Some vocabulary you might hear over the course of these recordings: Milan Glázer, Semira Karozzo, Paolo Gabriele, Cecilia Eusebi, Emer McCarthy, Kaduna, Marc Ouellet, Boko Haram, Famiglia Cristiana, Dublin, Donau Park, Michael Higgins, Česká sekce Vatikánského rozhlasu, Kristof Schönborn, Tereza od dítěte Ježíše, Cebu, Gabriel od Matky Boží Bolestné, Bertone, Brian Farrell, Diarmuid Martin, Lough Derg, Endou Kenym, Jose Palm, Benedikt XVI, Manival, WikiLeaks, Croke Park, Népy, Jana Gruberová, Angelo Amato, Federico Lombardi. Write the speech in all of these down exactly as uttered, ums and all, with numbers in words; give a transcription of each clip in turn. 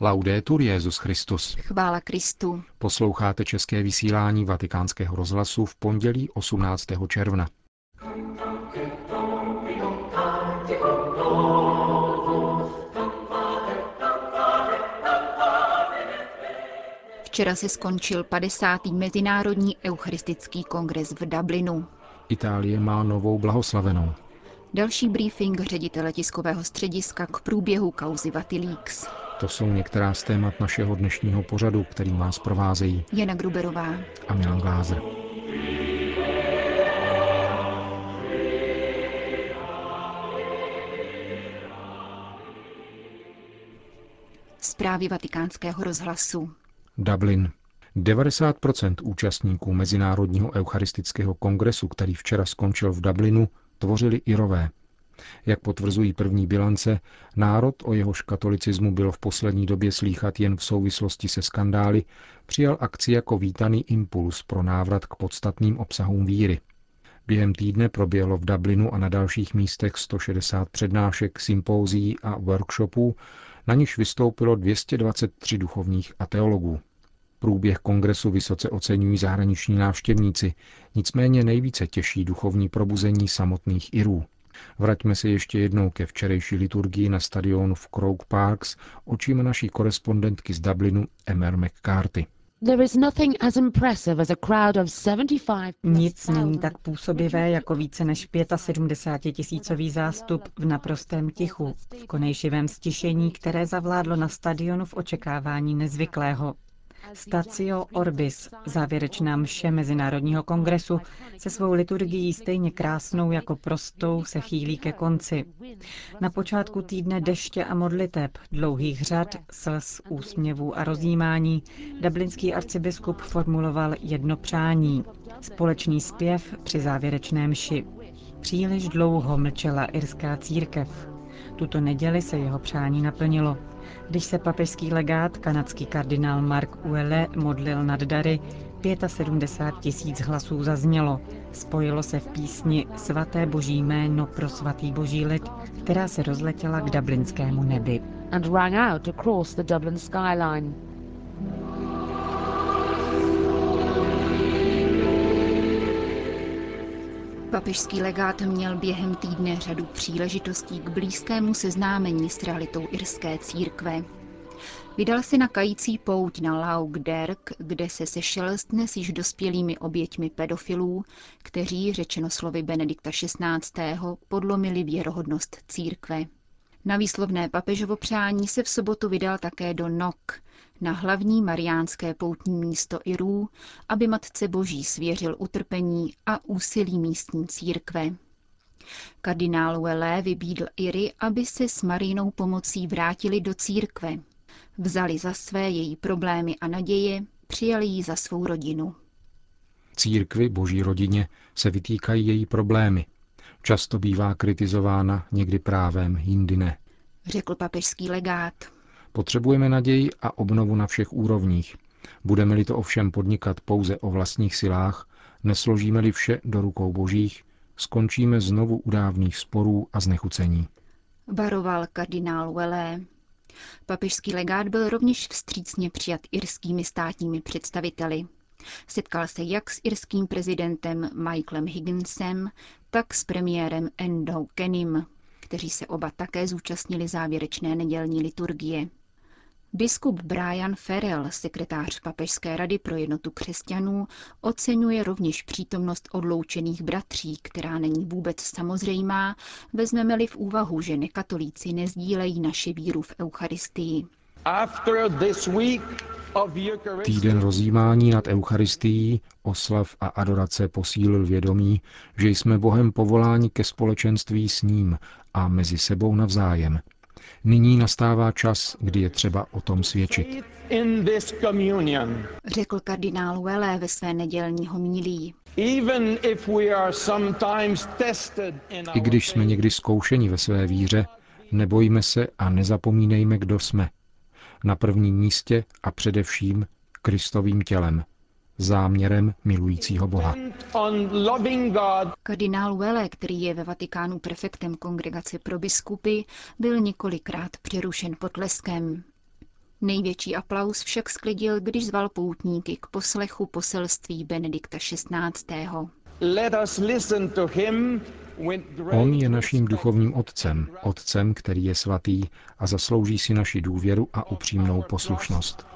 Laudetur Jesus Christus. Chvála Kristu. Posloucháte české vysílání Vatikánského rozhlasu v pondělí osmnáctého června. Včera se skončil padesátý mezinárodní eucharistický kongres v Dublinu. Itálie má novou blahoslavenou. Další briefing ředitele tiskového střediska k průběhu kauzy WikiLeaks. To jsou některá z témat našeho dnešního pořadu, který vás provázejí Jana Gruberová a Milan Glázer. Zprávy Vatikánského rozhlasu. Dublin. devadesát procent účastníků Mezinárodního eucharistického kongresu, který včera skončil v Dublinu, tvořili Irové. Jak potvrzují první bilance, národ, o jehož katolicismu bylo v poslední době slýchat jen v souvislosti se skandály, přijal akci jako vítaný impuls pro návrat k podstatným obsahům víry. Během týdne proběhlo v Dublinu a na dalších místech sto šedesát přednášek, sympózií a workshopů, na nichž vystoupilo dvě stě dvacet tři duchovních a teologů. Průběh kongresu vysoce oceňují zahraniční návštěvníci, nicméně nejvíce těší duchovní probuzení samotných Irů. Vraťme se ještě jednou ke včerejší liturgii na stadionu v Croke Parks očima naší korespondentky z Dublinu Emer McCarthy. Nic není tak působivé jako více než sedmdesát pět tisícový zástup v naprostém tichu, v konejšivém stišení, které zavládlo na stadionu v očekávání nezvyklého. Statio Orbis, závěrečná mše Mezinárodního kongresu, se svou liturgií stejně krásnou jako prostou se chýlí ke konci. Na počátku týdne deště a modliteb, dlouhých řad, slz, úsměvů a rozjímání, dublinský arcibiskup formuloval jedno přání, společný zpěv při závěrečné mši. Příliš dlouho mlčela irská církev. Tuto neděli se jeho přání naplnilo. Když se papežský legát, kanadský kardinál Marc Ouellet, modlil nad dary, sedmdesát pět tisíc hlasů zaznělo. Spojilo se v písni Svaté boží jméno pro svatý boží lid, která se rozletěla k dublinskému nebi. And rang out across the Dublin skyline. Papežský legát měl během týdne řadu příležitostí k blízkému seznámení s realitou irské církve. Vydal se na kající pouť na Lough Derg, kde se sešel s dnes již dospělými oběťmi pedofilů, kteří, řečeno slovy Benedikta šestnáctého, podlomili věrohodnost církve. Na výslovné papežovo přání se v sobotu vydal také do Knock, na hlavní mariánské poutní místo Irů, aby Matce Boží svěřil utrpení a úsilí místní církve. Kardinál Ouellet vybídl Iry, aby se s Marinou pomocí vrátili do církve. Vzali za své její problémy a naděje, přijali ji za svou rodinu. Církvi, Boží rodině, se vytýkají její problémy. Často bývá kritizována, někdy právem, jindy ne, řekl papežský legát. Potřebujeme naději a obnovu na všech úrovních. Budeme-li to ovšem podnikat pouze o vlastních silách, nesložíme-li vše do rukou božích, skončíme znovu u dávných sporů a znechucení. Varoval kardinál Ouellet. Papežský legát byl rovněž vstřícně přijat irskými státními představiteli. Setkal se jak s irským prezidentem Michaelem Higginsem, tak s premiérem Endou Kenym, kteří se oba také zúčastnili závěrečné nedělní liturgie. Biskup Brian Farrell, sekretář Papežské rady pro jednotu křesťanů, oceňuje rovněž přítomnost odloučených bratří, která není vůbec samozřejmá, vezmeme-li v úvahu, že nekatolíci nezdílejí naši víru v Eucharistii. Týden rozjímání nad Eucharistií, oslav a adorace posílil vědomí, že jsme Bohem povoláni ke společenství s ním a mezi sebou navzájem. Nyní nastává čas, kdy je třeba o tom svědčit, řekl kardinál Ouellet ve své nedělní homilii. I když jsme někdy zkoušeni ve své víře, nebojíme se a nezapomínejme, kdo jsme. Na prvním místě a především Kristovým tělem, záměrem milujícího Boha. Kardinál Ouellet, který je ve Vatikánu prefektem Kongregace pro biskupy, byl několikrát přerušen potleskem. Největší aplaus však sklidil, když zval poutníky k poslechu poselství Benedikta šestnáctého. On je naším duchovním otcem, otcem, který je svatý a zaslouží si naši důvěru a upřímnou poslušnost.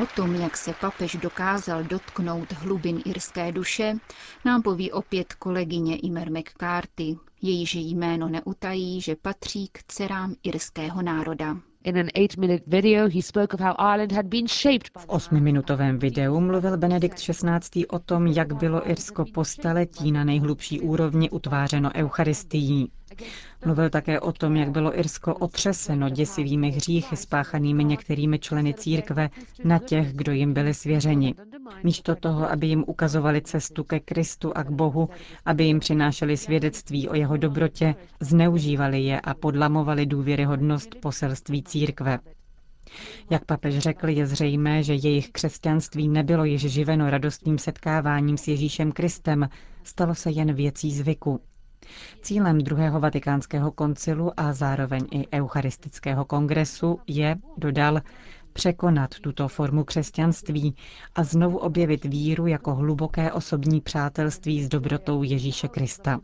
O tom, jak se papež dokázal dotknout hlubin irské duše, nám poví opět kolegyně Imer McCarthy. Jejíž jméno neutají, že patří k dcerám irského národa. V osmiminutovém videu mluvil Benedikt šestnáctý o tom, jak bylo Irsko po staletí na nejhlubší úrovni utvářeno eucharistií. Mluvil také o tom, jak bylo Irsko otřeseno děsivými hříchy spáchanými některými členy církve na těch, kdo jim byli svěřeni. Místo toho, aby jim ukazovali cestu ke Kristu a k Bohu, aby jim přinášeli svědectví o jeho dobrotě, zneužívali je a podlamovali důvěryhodnost poselství církve. Jak papež řekl, je zřejmé, že jejich křesťanství nebylo již živeno radostným setkáváním s Ježíšem Kristem, stalo se jen věcí zvyku. Cílem druhého vatikánského koncilu a zároveň i eucharistického kongresu je, dodal, překonat tuto formu křesťanství a znovu objevit víru jako hluboké osobní přátelství s dobrotou Ježíše Krista.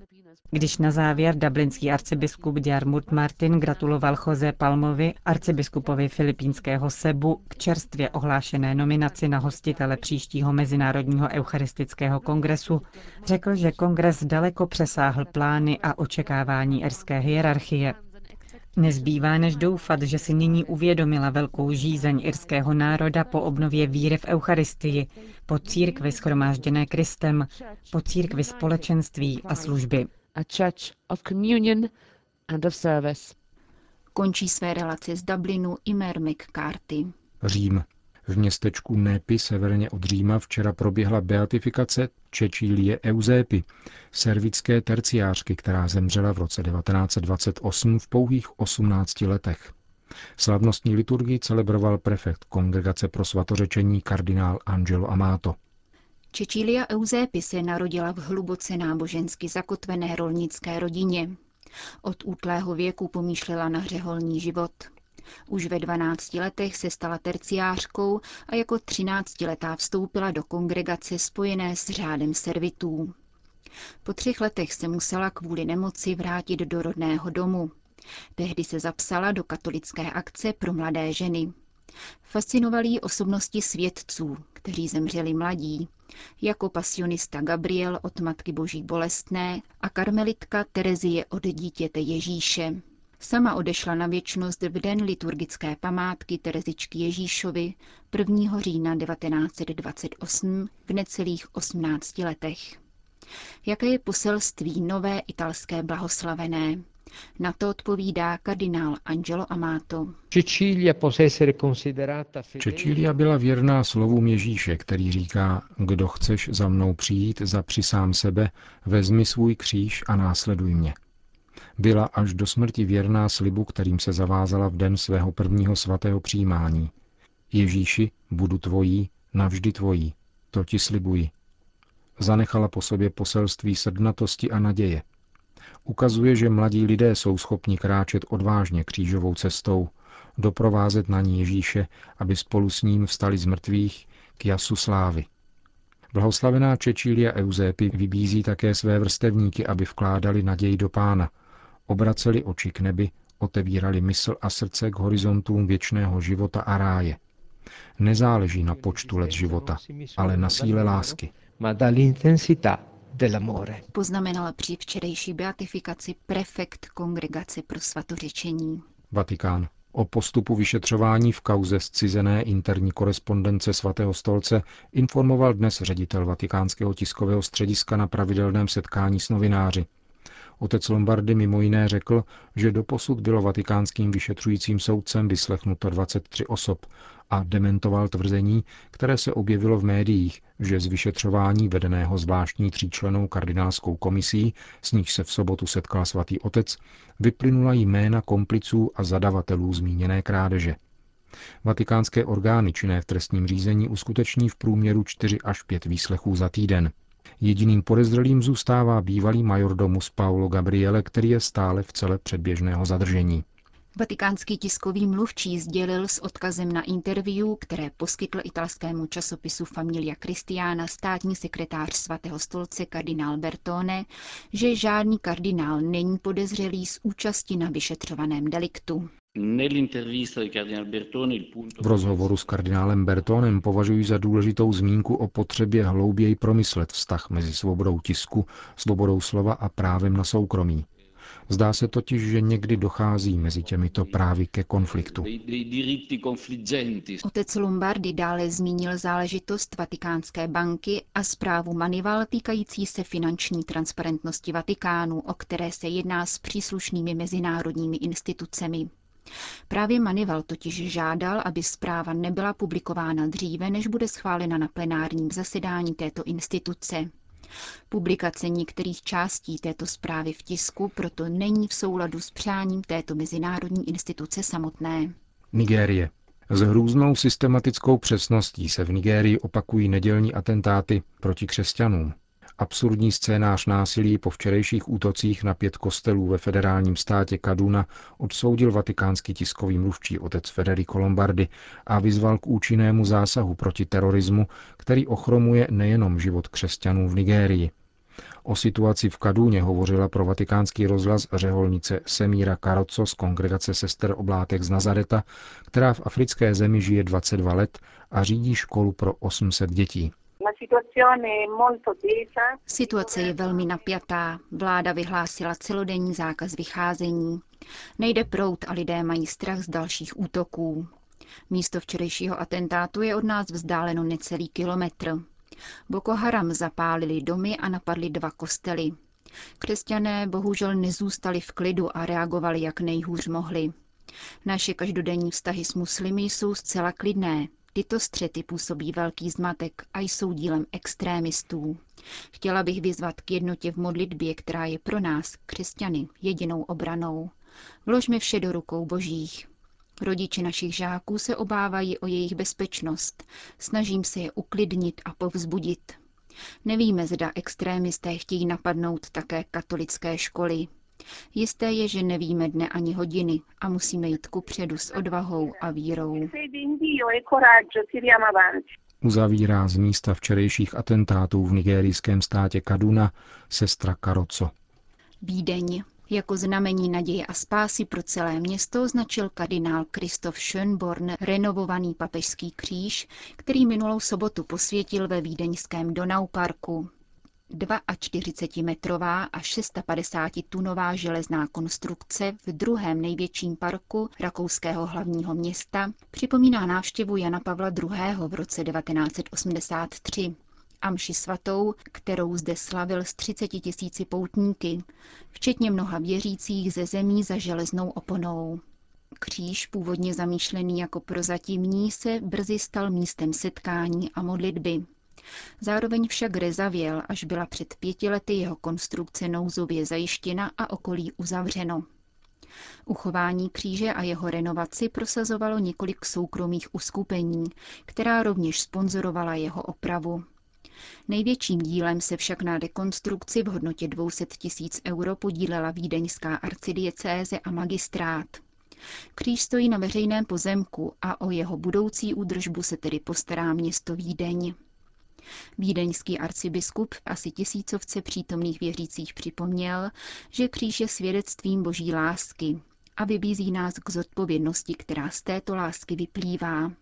Když na závěr dublinský arcibiskup Diarmuid Martin gratuloval Jose Palmovi, arcibiskupovi filipínského Cebu, k čerstvě ohlášené nominaci na hostitele příštího mezinárodního eucharistického kongresu, řekl, že kongres daleko přesáhl plány a očekávání irské hierarchie. Nezbývá než doufat, že si nyní uvědomila velkou žízeň irského národa po obnově víry v Eucharistii, po církvi shromážděné Kristem, po církvi společenství a služby. Končí své relace z Dublinu Imer McCarthy. Řím. V městečku Népy severně od Říma včera proběhla beatifikace Cecilie Eusebi, servické terciářky, která zemřela v roce devatenáct dvacet osm v pouhých osmnácti letech. Slavnostní liturgii celebroval prefekt Kongregace pro svatořečení kardinál Angelo Amato. Cecilia Eusebi se narodila v hluboce nábožensky zakotvené rolnické rodině. Od útlého věku pomýšlela na řeholní život. Už ve dvanácti letech se stala terciářkou a jako třináctiletá vstoupila do kongregace spojené s řádem servitů. Po třech letech se musela kvůli nemoci vrátit do rodného domu. Tehdy se zapsala do katolické akce pro mladé ženy. Fascinovaly ji osobnosti svědců, kteří zemřeli mladí, jako pasionista Gabriel od Matky Boží Bolestné a karmelitka Terezie od dítěte Ježíše. Sama odešla na věčnost v den liturgické památky Terezičky Ježíšovi prvního října devatenáct dvacet osm v necelých osmnácti letech. Jaké je poselství nové italské blahoslavené? Na to odpovídá kardinál Angelo Amato. Cecilia byla věrná slovům Ježíše, který říká, kdo chceš za mnou přijít, zapři sám sebe, vezmi svůj kříž a následuj mě. Byla až do smrti věrná slibu, kterým se zavázala v den svého prvního svatého přijímání. Ježíši, budu tvojí, navždy tvojí, to ti slibuji. Zanechala po sobě poselství srdnatosti a naděje. Ukazuje, že mladí lidé jsou schopni kráčet odvážně křížovou cestou, doprovázet na ní Ježíše, aby spolu s ním vstali z mrtvých k jasu slávy. Blahoslavená Cecilia Eusebi vybízí také své vrstevníky, aby vkládali naději do Pána, obraceli oči k nebi, otevírali mysl a srdce k horizontům věčného života a ráje. Nezáleží na počtu let života, ale na síle lásky. Poznamenal při včerejší beatifikaci prefekt Kongregace pro svatořečení. Vatikán. O postupu vyšetřování v kauze zcizené interní korespondence Svatého stolce informoval dnes ředitel Vatikánského tiskového střediska na pravidelném setkání s novináři. Otec Lombardi mimo jiné řekl, že doposud bylo vatikánským vyšetřujícím soudcem vyslechnuto dvacet tři osob a dementoval tvrzení, které se objevilo v médiích, že z vyšetřování vedeného zvláštní tříčlennou kardinálskou komisí, s níž se v sobotu setkal Svatý otec, vyplynula jména kompliců a zadavatelů zmíněné krádeže. Vatikánské orgány činné v trestním řízení uskuteční v průměru čtyři až pět výslechů za týden. Jediným podezřelým zůstává bývalý majordomus Paolo Gabriele, který je stále v cele předběžného zadržení. Vatikánský tiskový mluvčí sdělil s odkazem na interview, které poskytl italskému časopisu Famiglia Cristiana státní sekretář svatého stolce kardinál Bertone, že žádný kardinál není podezřelý z účasti na vyšetřovaném deliktu. V rozhovoru s kardinálem Bertonem považuji za důležitou zmínku o potřebě hlouběji promyslet vztah mezi svobodou tisku, svobodou slova a právem na soukromí. Zdá se totiž, že někdy dochází mezi těmito právy ke konfliktu. Otec Lombardi dále zmínil záležitost Vatikánské banky a zprávu Manival týkající se finanční transparentnosti Vatikánu, o které se jedná s příslušnými mezinárodními institucemi. Právě Manival totiž žádal, aby zpráva nebyla publikována dříve, než bude schválena na plenárním zasedání této instituce. Publikace některých částí této zprávy v tisku proto není v souladu s přáním této mezinárodní instituce samotné. Nigérie. S hrůznou systematickou přesností se v Nigérii opakují nedělní atentáty proti křesťanům. Absurdní scénář násilí po včerejších útocích na pět kostelů ve federálním státě Kaduna odsoudil vatikánský tiskový mluvčí otec Federico Lombardi a vyzval k účinnému zásahu proti terorismu, který ochromuje nejenom život křesťanů v Nigérii. O situaci v Kaduně hovořila pro vatikánský rozhlas řeholnice Semira Karozzo z kongregace sester oblátek z Nazareta, která v africké zemi žije dvacet dva let a řídí školu pro osm set dětí. Situace je velmi napjatá. Vláda vyhlásila celodenní zákaz vycházení. Nejde proud a lidé mají strach z dalších útoků. Místo včerejšího atentátu je od nás vzdáleno necelý kilometr. Boko Haram zapálili domy a napadli dva kostely. Křesťané bohužel nezůstali v klidu a reagovali jak nejhůř mohli. Naše každodenní vztahy s muslimy jsou zcela klidné. Tyto střety působí velký zmatek a jsou dílem extrémistů. Chtěla bych vyzvat k jednotě v modlitbě, která je pro nás, křesťany, jedinou obranou. Vložme vše do rukou božích. Rodiče našich žáků se obávají o jejich bezpečnost. Snažím se je uklidnit a povzbudit. Nevíme, zda extrémisté chtějí napadnout také katolické školy. Jisté je, že nevíme dne ani hodiny a musíme jít kupředu s odvahou a vírou. Uzavírá z místa včerejších atentátů v nigerijském státě Kaduna sestra Karozzo. Vídeň. Jako znamení naděje a spásy pro celé město označil kardinál Kristof Schönborn renovovaný papežský kříž, který minulou sobotu posvětil ve vídeňském Donau Parku. čtyřicetimetrová a šestapadesáti tunová železná konstrukce v druhém největším parku rakouského hlavního města připomíná návštěvu Jana Pavla druhého. V roce devatenáct osmdesát tři a mši svatou, kterou zde slavil s třiceti tisíci poutníky, včetně mnoha věřících ze zemí za železnou oponou. Kříž, původně zamýšlený jako prozatímní, se brzy stal místem setkání a modlitby. Zároveň však rezavěl, až byla před pěti lety jeho konstrukce nouzově zajištěna a okolí uzavřeno. Uchování kříže a jeho renovaci prosazovalo několik soukromých uskupení, která rovněž sponzorovala jeho opravu. Největším dílem se však na rekonstrukci v hodnotě dvě stě tisíc euro podílela vídeňská arcidiecéze a magistrát. Kříž stojí na veřejném pozemku a o jeho budoucí údržbu se tedy postará město Vídeň. Vídeňský arcibiskup asi tisícovce přítomných věřících připomněl, že kříž je svědectvím boží lásky a vybízí nás k zodpovědnosti, která z této lásky vyplývá.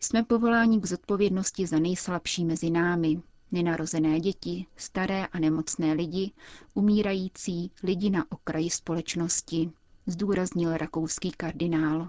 Jsme povoláni k zodpovědnosti za nejslabší mezi námi, nenarozené děti, staré a nemocné lidi, umírající lidi na okraji společnosti, zdůraznil rakouský kardinál.